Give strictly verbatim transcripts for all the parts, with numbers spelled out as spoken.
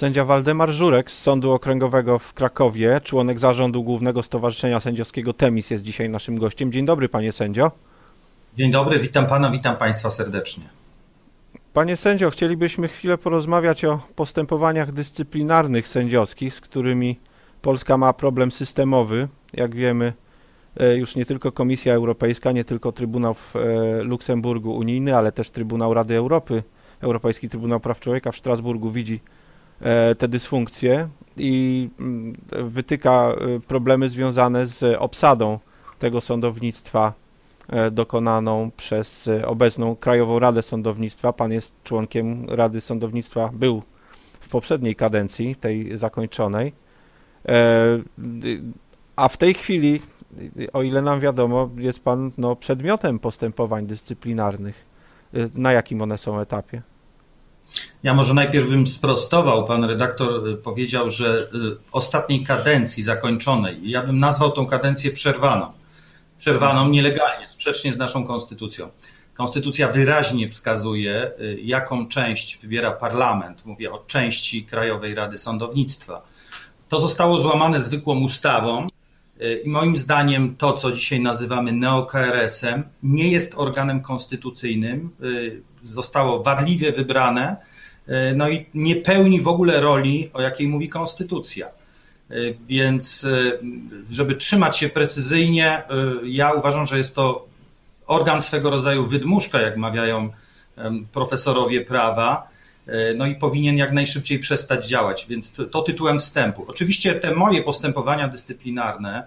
Sędzia Waldemar Żurek z Sądu Okręgowego w Krakowie, członek zarządu Głównego Stowarzyszenia Sędziowskiego Temis, jest dzisiaj naszym gościem. Dzień dobry, panie sędzio. Dzień dobry, witam pana, witam państwa serdecznie. Panie sędzio, chcielibyśmy chwilę porozmawiać o postępowaniach dyscyplinarnych sędziowskich, z którymi Polska ma problem systemowy. Jak wiemy, już nie tylko Komisja Europejska, nie tylko Trybunał w Luksemburgu unijny, ale też Trybunał Rady Europy, Europejski Trybunał Praw Człowieka w Strasburgu widzi te dysfunkcje i wytyka problemy związane z obsadą tego sądownictwa dokonaną przez obecną Krajową Radę Sądownictwa. Pan jest członkiem Rady Sądownictwa, był w poprzedniej kadencji, tej zakończonej, a w tej chwili, o ile nam wiadomo, jest pan no, przedmiotem postępowań dyscyplinarnych. Na jakim one są etapie? Ja może najpierw bym sprostował. Pan redaktor powiedział, że ostatniej kadencji zakończonej. Ja bym nazwał tą kadencję przerwaną. Przerwaną nielegalnie, sprzecznie z naszą konstytucją. Konstytucja wyraźnie wskazuje, jaką część wybiera parlament. Mówię o części Krajowej Rady Sądownictwa. To zostało złamane zwykłą ustawą i moim zdaniem to, co dzisiaj nazywamy neo-K R S-em, nie jest organem konstytucyjnym. Zostało wadliwie wybrane, no i nie pełni w ogóle roli, o jakiej mówi konstytucja. Więc żeby trzymać się precyzyjnie, ja uważam, że jest to organ swego rodzaju wydmuszka, jak mawiają profesorowie prawa, no i powinien jak najszybciej przestać działać, więc to, to tytułem wstępu. Oczywiście te moje postępowania dyscyplinarne,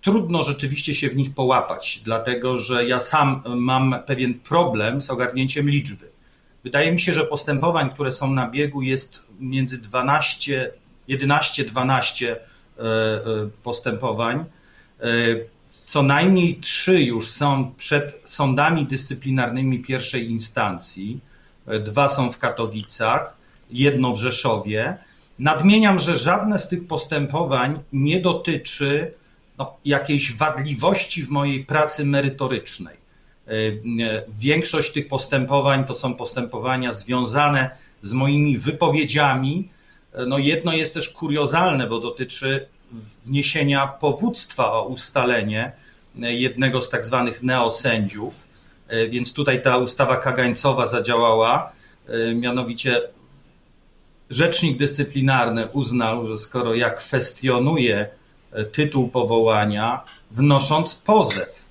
trudno rzeczywiście się w nich połapać, dlatego że ja sam mam pewien problem z ogarnięciem liczby. Wydaje mi się, że postępowań, które są na biegu, jest między jedenaście dwanaście postępowań. Co najmniej trzy już są przed sądami dyscyplinarnymi pierwszej instancji. Dwa są w Katowicach, jedno w Rzeszowie. Nadmieniam, że żadne z tych postępowań nie dotyczy no, jakiejś wadliwości w mojej pracy merytorycznej. Większość tych postępowań to są postępowania związane z moimi wypowiedziami. No, jedno jest też kuriozalne, bo dotyczy wniesienia powództwa o ustalenie jednego z tak zwanych neosędziów. Więc tutaj ta ustawa kagańcowa zadziałała, mianowicie rzecznik dyscyplinarny uznał, że skoro ja kwestionuję tytuł powołania, wnosząc pozew,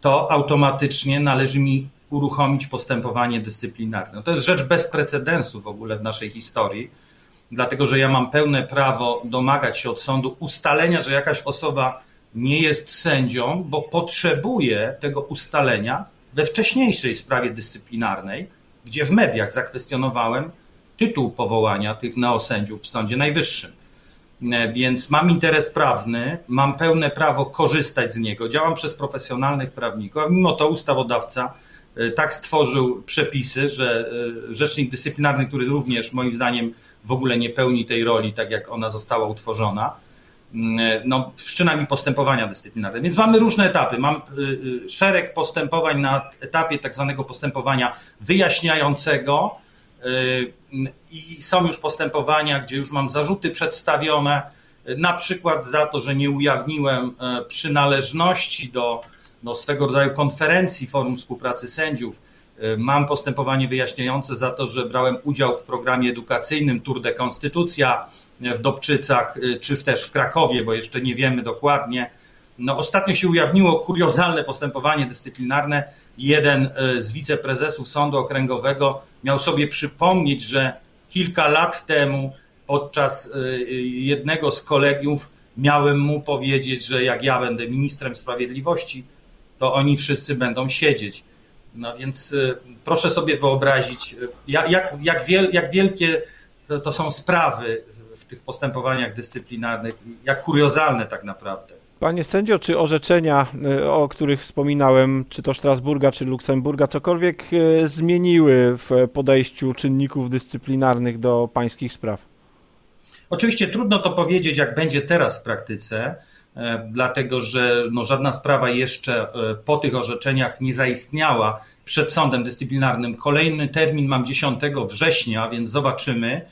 to automatycznie należy mi uruchomić postępowanie dyscyplinarne. To jest rzecz bez precedensu w ogóle w naszej historii, dlatego że ja mam pełne prawo domagać się od sądu ustalenia, że jakaś osoba nie jest sędzią, bo potrzebuje tego ustalenia we wcześniejszej sprawie dyscyplinarnej, gdzie w mediach zakwestionowałem tytuł powołania tych neosędziów w Sądzie Najwyższym. Więc mam interes prawny, mam pełne prawo korzystać z niego, działam przez profesjonalnych prawników, a mimo to ustawodawca tak stworzył przepisy, że rzecznik dyscyplinarny, który również moim zdaniem w ogóle nie pełni tej roli, tak jak ona została utworzona, no, wszczynami postępowania dyscyplinarne. Więc mamy różne etapy. Mam szereg postępowań na etapie tak zwanego postępowania wyjaśniającego i są już postępowania, gdzie już mam zarzuty przedstawione, na przykład za to, że nie ujawniłem przynależności do, do swego rodzaju konferencji Forum Współpracy Sędziów. Mam postępowanie wyjaśniające za to, że brałem udział w programie edukacyjnym Tour de Konstytucja w Dobczycach, czy też w Krakowie, bo jeszcze nie wiemy dokładnie. No, ostatnio się ujawniło kuriozalne postępowanie dyscyplinarne. Jeden z wiceprezesów Sądu Okręgowego miał sobie przypomnieć, że kilka lat temu podczas jednego z kolegiów miałem mu powiedzieć, że jak ja będę ministrem sprawiedliwości, to oni wszyscy będą siedzieć. No więc proszę sobie wyobrazić, jak, jak, wiel, jak wielkie to są sprawy w tych postępowaniach dyscyplinarnych, jak kuriozalne tak naprawdę. Panie sędzio, czy orzeczenia, o których wspominałem, czy to Strasburga, czy Luksemburga, cokolwiek zmieniły w podejściu czynników dyscyplinarnych do pańskich spraw? Oczywiście trudno to powiedzieć, jak będzie teraz w praktyce, dlatego że no, żadna sprawa jeszcze po tych orzeczeniach nie zaistniała przed sądem dyscyplinarnym. Kolejny termin mam dziesiątego września, więc zobaczymy.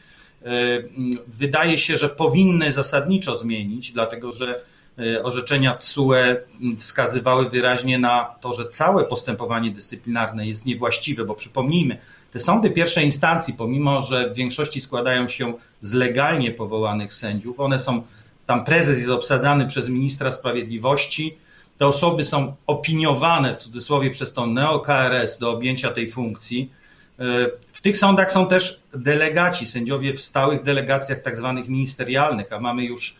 wydaje się, że powinny zasadniczo zmienić, dlatego że orzeczenia T S U E wskazywały wyraźnie na to, że całe postępowanie dyscyplinarne jest niewłaściwe, bo przypomnijmy, te sądy pierwszej instancji, pomimo że w większości składają się z legalnie powołanych sędziów, one są, tam prezes jest obsadzany przez ministra sprawiedliwości, te osoby są opiniowane w cudzysłowie przez tą neo-K R S do objęcia tej funkcji. W tych sądach są też delegaci, sędziowie w stałych delegacjach tak zwanych ministerialnych, a mamy już,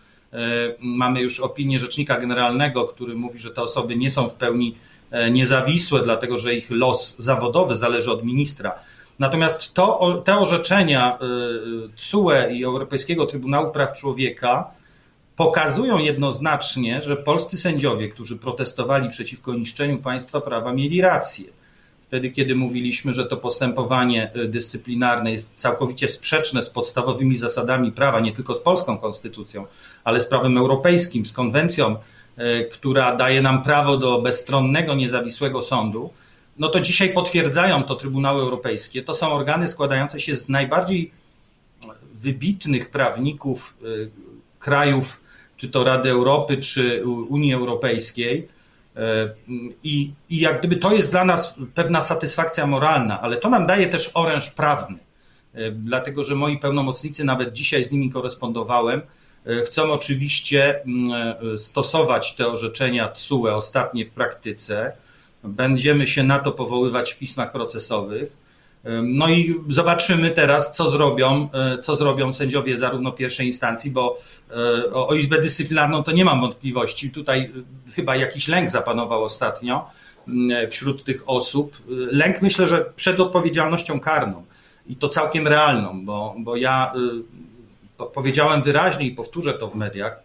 mamy już opinię rzecznika generalnego, który mówi, że te osoby nie są w pełni niezawisłe, dlatego że ich los zawodowy zależy od ministra. Natomiast to, te orzeczenia T S U E i Europejskiego Trybunału Praw Człowieka pokazują jednoznacznie, że polscy sędziowie, którzy protestowali przeciwko niszczeniu państwa prawa, mieli rację. Wtedy, kiedy mówiliśmy, że to postępowanie dyscyplinarne jest całkowicie sprzeczne z podstawowymi zasadami prawa, nie tylko z polską konstytucją, ale z prawem europejskim, z konwencją, która daje nam prawo do bezstronnego, niezawisłego sądu, no to dzisiaj potwierdzają to Trybunały Europejskie. To są organy składające się z najbardziej wybitnych prawników krajów, czy to Rady Europy, czy Unii Europejskiej. I, i jak gdyby to jest dla nas pewna satysfakcja moralna, ale to nam daje też oręż prawny, dlatego że moi pełnomocnicy, nawet dzisiaj z nimi korespondowałem, chcą oczywiście stosować te orzeczenia T S U E ostatnie w praktyce. Będziemy się na to powoływać w pismach procesowych. No i zobaczymy teraz, co zrobią, co zrobią sędziowie zarówno pierwszej instancji, bo o, o Izbę Dyscyplinarną to nie mam wątpliwości. Tutaj chyba jakiś lęk zapanował ostatnio wśród tych osób. Lęk, myślę, że przed odpowiedzialnością karną i to całkiem realną, bo, bo ja powiedziałem wyraźnie i powtórzę to w mediach.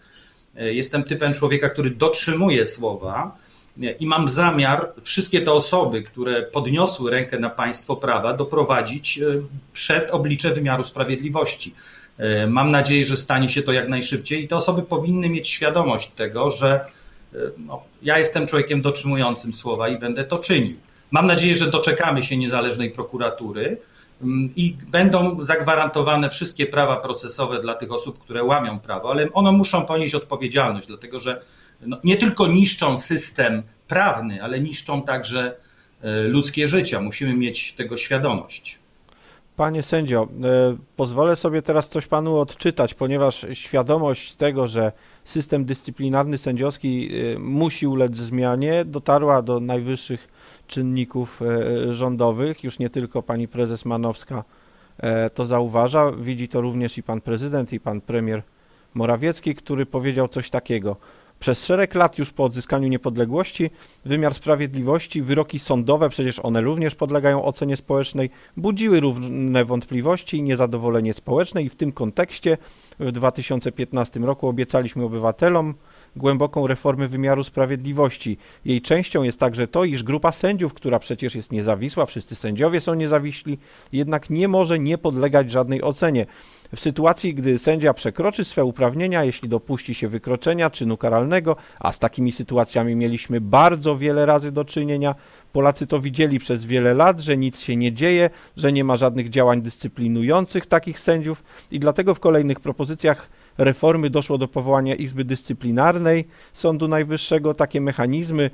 Jestem typem człowieka, który dotrzymuje słowa i mam zamiar wszystkie te osoby, które podniosły rękę na państwo prawa, doprowadzić przed oblicze wymiaru sprawiedliwości. Mam nadzieję, że stanie się to jak najszybciej i te osoby powinny mieć świadomość tego, że no, ja jestem człowiekiem dotrzymującym słowa i będę to czynił. Mam nadzieję, że doczekamy się niezależnej prokuratury i będą zagwarantowane wszystkie prawa procesowe dla tych osób, które łamią prawo, ale one muszą ponieść odpowiedzialność, dlatego że no, nie tylko niszczą system prawny, ale niszczą także ludzkie życie. Musimy mieć tego świadomość. Panie sędzio, pozwolę sobie teraz coś panu odczytać, ponieważ świadomość tego, że system dyscyplinarny sędziowski musi ulec zmianie, dotarła do najwyższych czynników rządowych. Już nie tylko pani prezes Manowska to zauważa, widzi to również i pan prezydent, i pan premier Morawiecki, który powiedział coś takiego. Przez szereg lat już po odzyskaniu niepodległości wymiar sprawiedliwości, wyroki sądowe, przecież one również podlegają ocenie społecznej, budziły równe wątpliwości i niezadowolenie społeczne i w tym kontekście w dwa tysiące piętnastym roku obiecaliśmy obywatelom głęboką reformę wymiaru sprawiedliwości. Jej częścią jest także to, iż grupa sędziów, która przecież jest niezawisła, wszyscy sędziowie są niezawiśli, jednak nie może nie podlegać żadnej ocenie. W sytuacji, gdy sędzia przekroczy swe uprawnienia, jeśli dopuści się wykroczenia, czynu karalnego, a z takimi sytuacjami mieliśmy bardzo wiele razy do czynienia, Polacy to widzieli przez wiele lat, że nic się nie dzieje, że nie ma żadnych działań dyscyplinujących takich sędziów i dlatego w kolejnych propozycjach reformy doszło do powołania Izby Dyscyplinarnej Sądu Najwyższego. Takie mechanizmy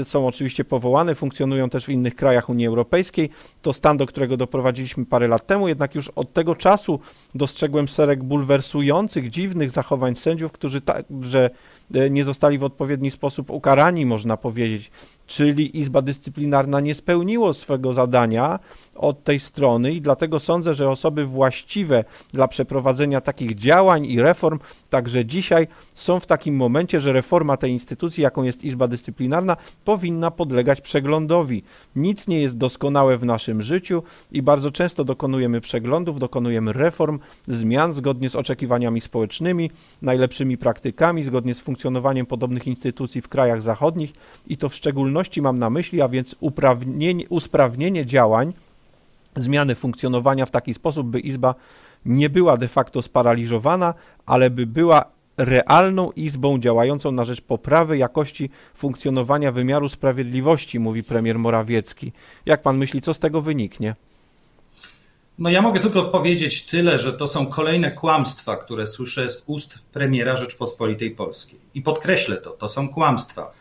y, są oczywiście powołane, funkcjonują też w innych krajach Unii Europejskiej. To stan, do którego doprowadziliśmy parę lat temu, jednak już od tego czasu dostrzegłem szereg bulwersujących, dziwnych zachowań sędziów, którzy także nie zostali w odpowiedni sposób ukarani, można powiedzieć, czyli Izba Dyscyplinarna nie spełniła swego zadania od tej strony i dlatego sądzę, że osoby właściwe dla przeprowadzenia takich działań i reform także dzisiaj są w takim momencie, że reforma tej instytucji, jaką jest Izba Dyscyplinarna, powinna podlegać przeglądowi. Nic nie jest doskonałe w naszym życiu i bardzo często dokonujemy przeglądów, dokonujemy reform, zmian zgodnie z oczekiwaniami społecznymi, najlepszymi praktykami, zgodnie z funkcjonowaniem funkcjonowaniem podobnych instytucji w krajach zachodnich i to w szczególności mam na myśli, a więc usprawnienie działań, zmiany funkcjonowania w taki sposób, by Izba nie była de facto sparaliżowana, ale by była realną izbą działającą na rzecz poprawy jakości funkcjonowania wymiaru sprawiedliwości, mówi premier Morawiecki. Jak pan myśli, co z tego wyniknie? No ja mogę tylko powiedzieć tyle, że to są kolejne kłamstwa, które słyszę z ust premiera Rzeczpospolitej Polskiej. I podkreślę to, to są kłamstwa.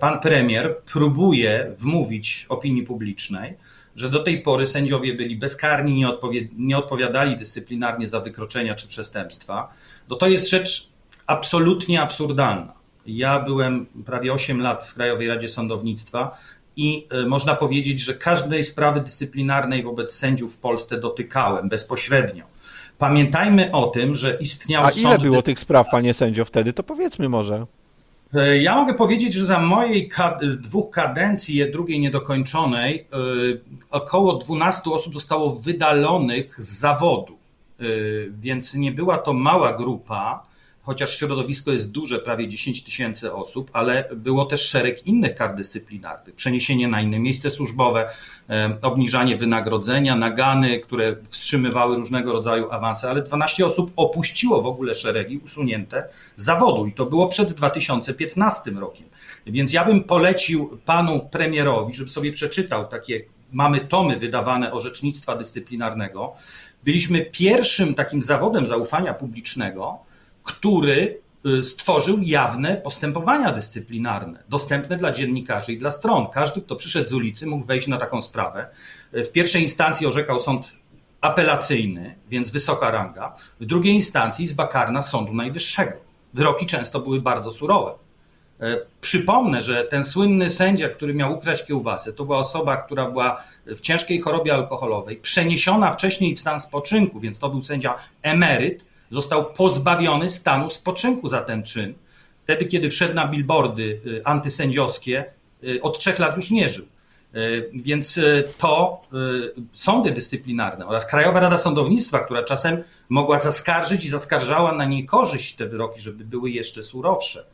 Pan premier próbuje wmówić opinii publicznej, że do tej pory sędziowie byli bezkarni, nie, odpowied- nie odpowiadali dyscyplinarnie za wykroczenia czy przestępstwa. No to jest rzecz absolutnie absurdalna. Ja byłem prawie osiem lat w Krajowej Radzie Sądownictwa i można powiedzieć, że każdej sprawy dyscyplinarnej wobec sędziów w Polsce dotykałem bezpośrednio. Pamiętajmy o tym, że istniał sąd... A ile sąd było tych spraw, panie sędzio, wtedy? To powiedzmy może. Ja mogę powiedzieć, że za mojej ka- dwóch kadencji, drugiej niedokończonej, yy, około dwunastu osób zostało wydalonych z zawodu, yy, więc nie była to mała grupa, chociaż środowisko jest duże, prawie dziesięć tysięcy osób, ale było też szereg innych kar dyscyplinarnych, przeniesienie na inne miejsce służbowe, yy, obniżanie wynagrodzenia, nagany, które wstrzymywały różnego rodzaju awanse, ale dwanaście osób opuściło w ogóle szeregi, usunięte z zawodu i to było przed dwa tysiące piętnastym rokiem. Więc ja bym polecił panu premierowi, żeby sobie przeczytał takie, mamy tomy wydawane orzecznictwa dyscyplinarnego. Byliśmy pierwszym takim zawodem zaufania publicznego, który stworzył jawne postępowania dyscyplinarne, dostępne dla dziennikarzy i dla stron. Każdy, kto przyszedł z ulicy, mógł wejść na taką sprawę. W pierwszej instancji orzekał sąd apelacyjny, więc wysoka ranga. W drugiej instancji Izba Karna Sądu Najwyższego. Wyroki często były bardzo surowe. Przypomnę, że ten słynny sędzia, który miał ukraść kiełbasę, to była osoba, która była w ciężkiej chorobie alkoholowej, przeniesiona wcześniej w stan spoczynku, więc to był sędzia emeryt, został pozbawiony stanu spoczynku za ten czyn. Wtedy, kiedy wszedł na billboardy antysędziowskie, od trzech lat już nie żył. Więc to sądy dyscyplinarne oraz Krajowa Rada Sądownictwa, która czasem mogła zaskarżyć i zaskarżała na niekorzyść te wyroki, żeby były jeszcze surowsze.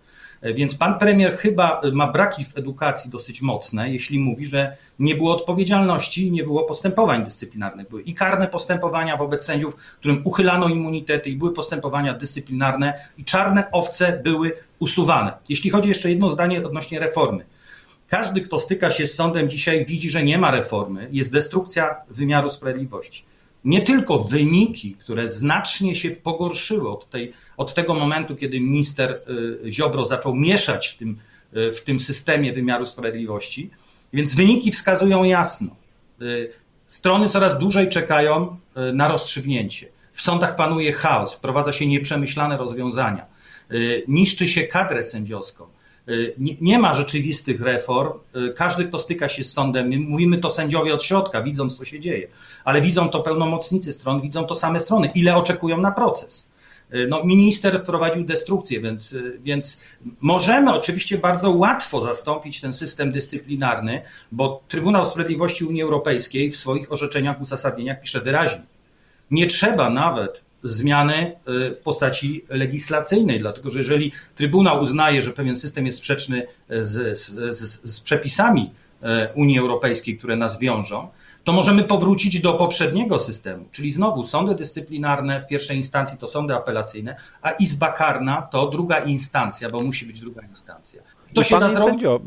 Więc pan premier chyba ma braki w edukacji dosyć mocne, jeśli mówi, że nie było odpowiedzialności i nie było postępowań dyscyplinarnych. Były i karne postępowania wobec sędziów, którym uchylano immunitety i były postępowania dyscyplinarne i czarne owce były usuwane. Jeśli chodzi jeszcze jedno zdanie odnośnie reformy. Każdy, kto styka się z sądem dzisiaj, widzi, że nie ma reformy. Jest destrukcja wymiaru sprawiedliwości. Nie tylko wyniki, które znacznie się pogorszyły od, tej, od tego momentu, kiedy minister Ziobro zaczął mieszać w tym, w tym systemie wymiaru sprawiedliwości, więc wyniki wskazują jasno. Strony coraz dłużej czekają na rozstrzygnięcie. W sądach panuje chaos, wprowadza się nieprzemyślane rozwiązania, niszczy się kadrę sędziowską. Nie ma rzeczywistych reform. Każdy, kto styka się z sądem, mówimy to sędziowie od środka, widząc co się dzieje, ale widzą to pełnomocnicy stron, widzą to same strony, ile oczekują na proces. No, minister wprowadził destrukcję, więc, więc możemy oczywiście bardzo łatwo zastąpić ten system dyscyplinarny, bo Trybunał Sprawiedliwości Unii Europejskiej w swoich orzeczeniach, uzasadnieniach pisze wyraźnie. Nie trzeba nawet zmiany w postaci legislacyjnej, dlatego że jeżeli Trybunał uznaje, że pewien system jest sprzeczny z, z, z przepisami Unii Europejskiej, które nas wiążą, to możemy powrócić do poprzedniego systemu, czyli znowu sądy dyscyplinarne w pierwszej instancji to sądy apelacyjne, a Izba Karna to druga instancja, bo musi być druga instancja. To się da zrobić. Sędzio,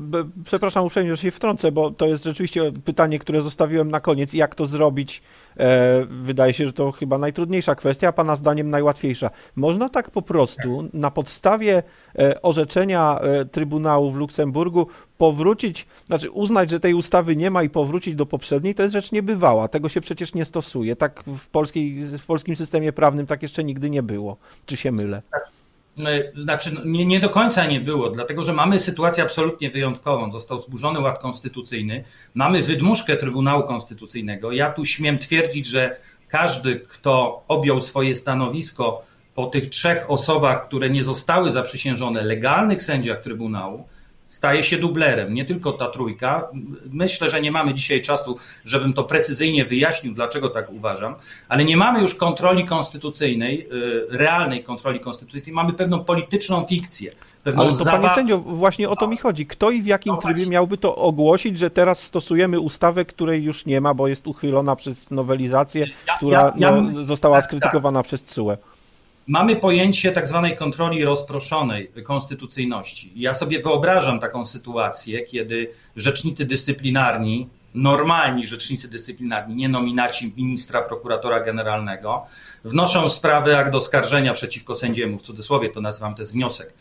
przepraszam uprzejmie, że się wtrącę, bo to jest rzeczywiście pytanie, które zostawiłem na koniec. Jak to zrobić? E, wydaje się, że to chyba najtrudniejsza kwestia, a pana zdaniem najłatwiejsza. Można tak po prostu na podstawie e, orzeczenia e, Trybunału w Luksemburgu powrócić, znaczy uznać, że tej ustawy nie ma i powrócić do poprzedniej, to jest rzecz niebywała. Tego się przecież nie stosuje. Tak w, polskiej, w polskim systemie prawnym tak jeszcze nigdy nie było. Czy się mylę? Znaczy nie, nie do końca nie było, dlatego że mamy sytuację absolutnie wyjątkową. Został zburzony ład konstytucyjny, mamy wydmuszkę Trybunału Konstytucyjnego. Ja tu śmiem twierdzić, że każdy, kto objął swoje stanowisko po tych trzech osobach, które nie zostały zaprzysiężone, legalnych sędziach Trybunału, staje się dublerem, nie tylko ta trójka. Myślę, że nie mamy dzisiaj czasu, żebym to precyzyjnie wyjaśnił, dlaczego tak uważam, ale nie mamy już kontroli konstytucyjnej, realnej kontroli konstytucyjnej, mamy pewną polityczną fikcję. Pewną ale to, zabaw... panie sędzio, właśnie o to mi chodzi. Kto i w jakim no trybie miałby to ogłosić, że teraz stosujemy ustawę, której już nie ma, bo jest uchylona przez nowelizację, ja, która ja, ja, no, ja... została skrytykowana tak, tak. przez T S U E. Mamy pojęcie tak zwanej kontroli rozproszonej konstytucyjności. Ja sobie wyobrażam taką sytuację, kiedy rzecznicy dyscyplinarni normalni rzecznicy dyscyplinarni, nie nominaci ministra, prokuratora generalnego, wnoszą sprawy akt oskarżenia przeciwko sędziemu, w cudzysłowie to nazywam, to jest wniosek,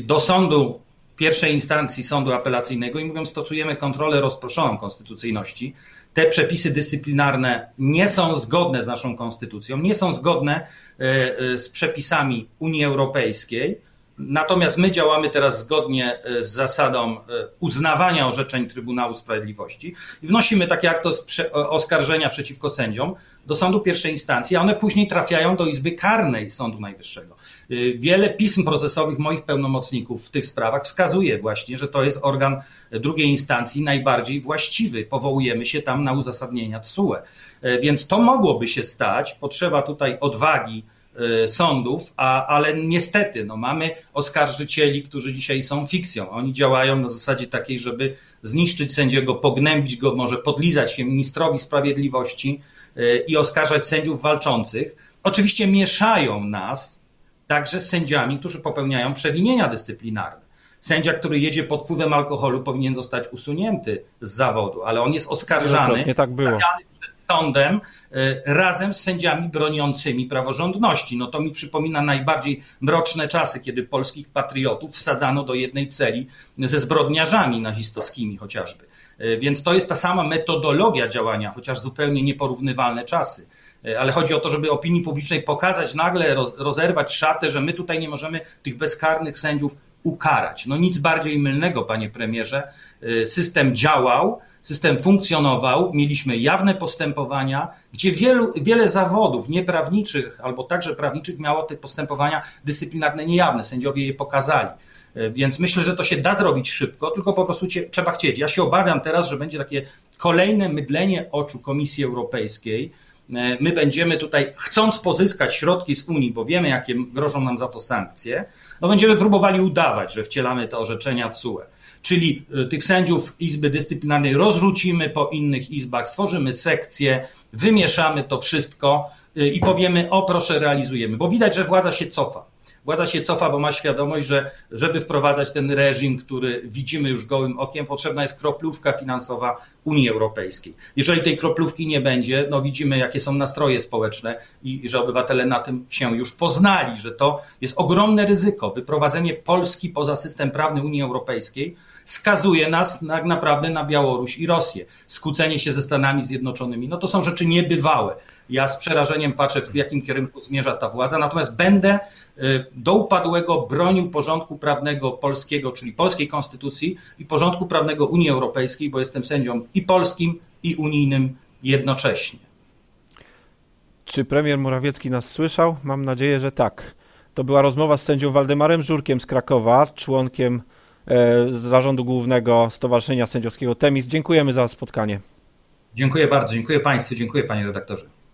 do sądu pierwszej instancji, sądu apelacyjnego i mówią, stosujemy kontrolę rozproszoną konstytucyjności. Te przepisy dyscyplinarne nie są zgodne z naszą konstytucją, nie są zgodne z przepisami Unii Europejskiej, natomiast my działamy teraz zgodnie z zasadą uznawania orzeczeń Trybunału Sprawiedliwości i wnosimy takie akty oskarżenia przeciwko sędziom do sądu pierwszej instancji, a one później trafiają do Izby Karnej Sądu Najwyższego. Wiele pism procesowych moich pełnomocników w tych sprawach wskazuje właśnie, że to jest organ drugiej instancji najbardziej właściwy. Powołujemy się tam na uzasadnienia T S U E. Więc to mogłoby się stać, potrzeba tutaj odwagi sądów, a, ale niestety no, mamy oskarżycieli, którzy dzisiaj są fikcją. Oni działają na zasadzie takiej, żeby zniszczyć sędziego, pognębić go, może podlizać się ministrowi sprawiedliwości i oskarżać sędziów walczących. Oczywiście mieszają nas także z sędziami, którzy popełniają przewinienia dyscyplinarne. Sędzia, który jedzie pod wpływem alkoholu, powinien zostać usunięty z zawodu, ale on jest oskarżany, nie tak było, przed sądem razem z sędziami broniącymi praworządności. No to mi przypomina najbardziej mroczne czasy, kiedy polskich patriotów wsadzano do jednej celi ze zbrodniarzami nazistowskimi chociażby. Więc to jest ta sama metodologia działania, chociaż zupełnie nieporównywalne czasy. Ale chodzi o to, żeby opinii publicznej pokazać nagle, roz, rozerwać szatę, że my tutaj nie możemy tych bezkarnych sędziów ukarać. No nic bardziej mylnego, panie premierze. System działał, system funkcjonował, mieliśmy jawne postępowania, gdzie wielu, wiele zawodów nieprawniczych albo także prawniczych miało te postępowania dyscyplinarne niejawne. Sędziowie je pokazali. Więc myślę, że to się da zrobić szybko, tylko po prostu trzeba chcieć. Ja się obawiam teraz, że będzie takie kolejne mydlenie oczu Komisji Europejskiej. My będziemy tutaj, chcąc pozyskać środki z Unii, bo wiemy, jakie grożą nam za to sankcje, no będziemy próbowali udawać, że wcielamy te orzeczenia T S U E. Czyli tych sędziów Izby Dyscyplinarnej rozrzucimy po innych izbach, stworzymy sekcje, wymieszamy to wszystko i powiemy, o proszę, realizujemy. Bo widać, że władza się cofa. Władza się cofa, bo ma świadomość, że żeby wprowadzać ten reżim, który widzimy już gołym okiem, potrzebna jest kroplówka finansowa Unii Europejskiej. Jeżeli tej kroplówki nie będzie, no widzimy, jakie są nastroje społeczne i że obywatele na tym się już poznali, że to jest ogromne ryzyko. Wyprowadzenie Polski poza system prawny Unii Europejskiej skazuje nas tak naprawdę na Białoruś i Rosję. Skłócenie się ze Stanami Zjednoczonymi, no to są rzeczy niebywałe. Ja z przerażeniem patrzę, w jakim kierunku zmierza ta władza, natomiast będę do upadłego bronił porządku prawnego polskiego, czyli polskiej konstytucji i porządku prawnego Unii Europejskiej, bo jestem sędzią i polskim, i unijnym jednocześnie. Czy premier Morawiecki nas słyszał? Mam nadzieję, że tak. To była rozmowa z sędzią Waldemarem Żurkiem z Krakowa, członkiem Zarządu Głównego Stowarzyszenia Sędziowskiego Temis. Dziękujemy za spotkanie. Dziękuję bardzo, dziękuję Państwu, dziękuję Panie Redaktorze.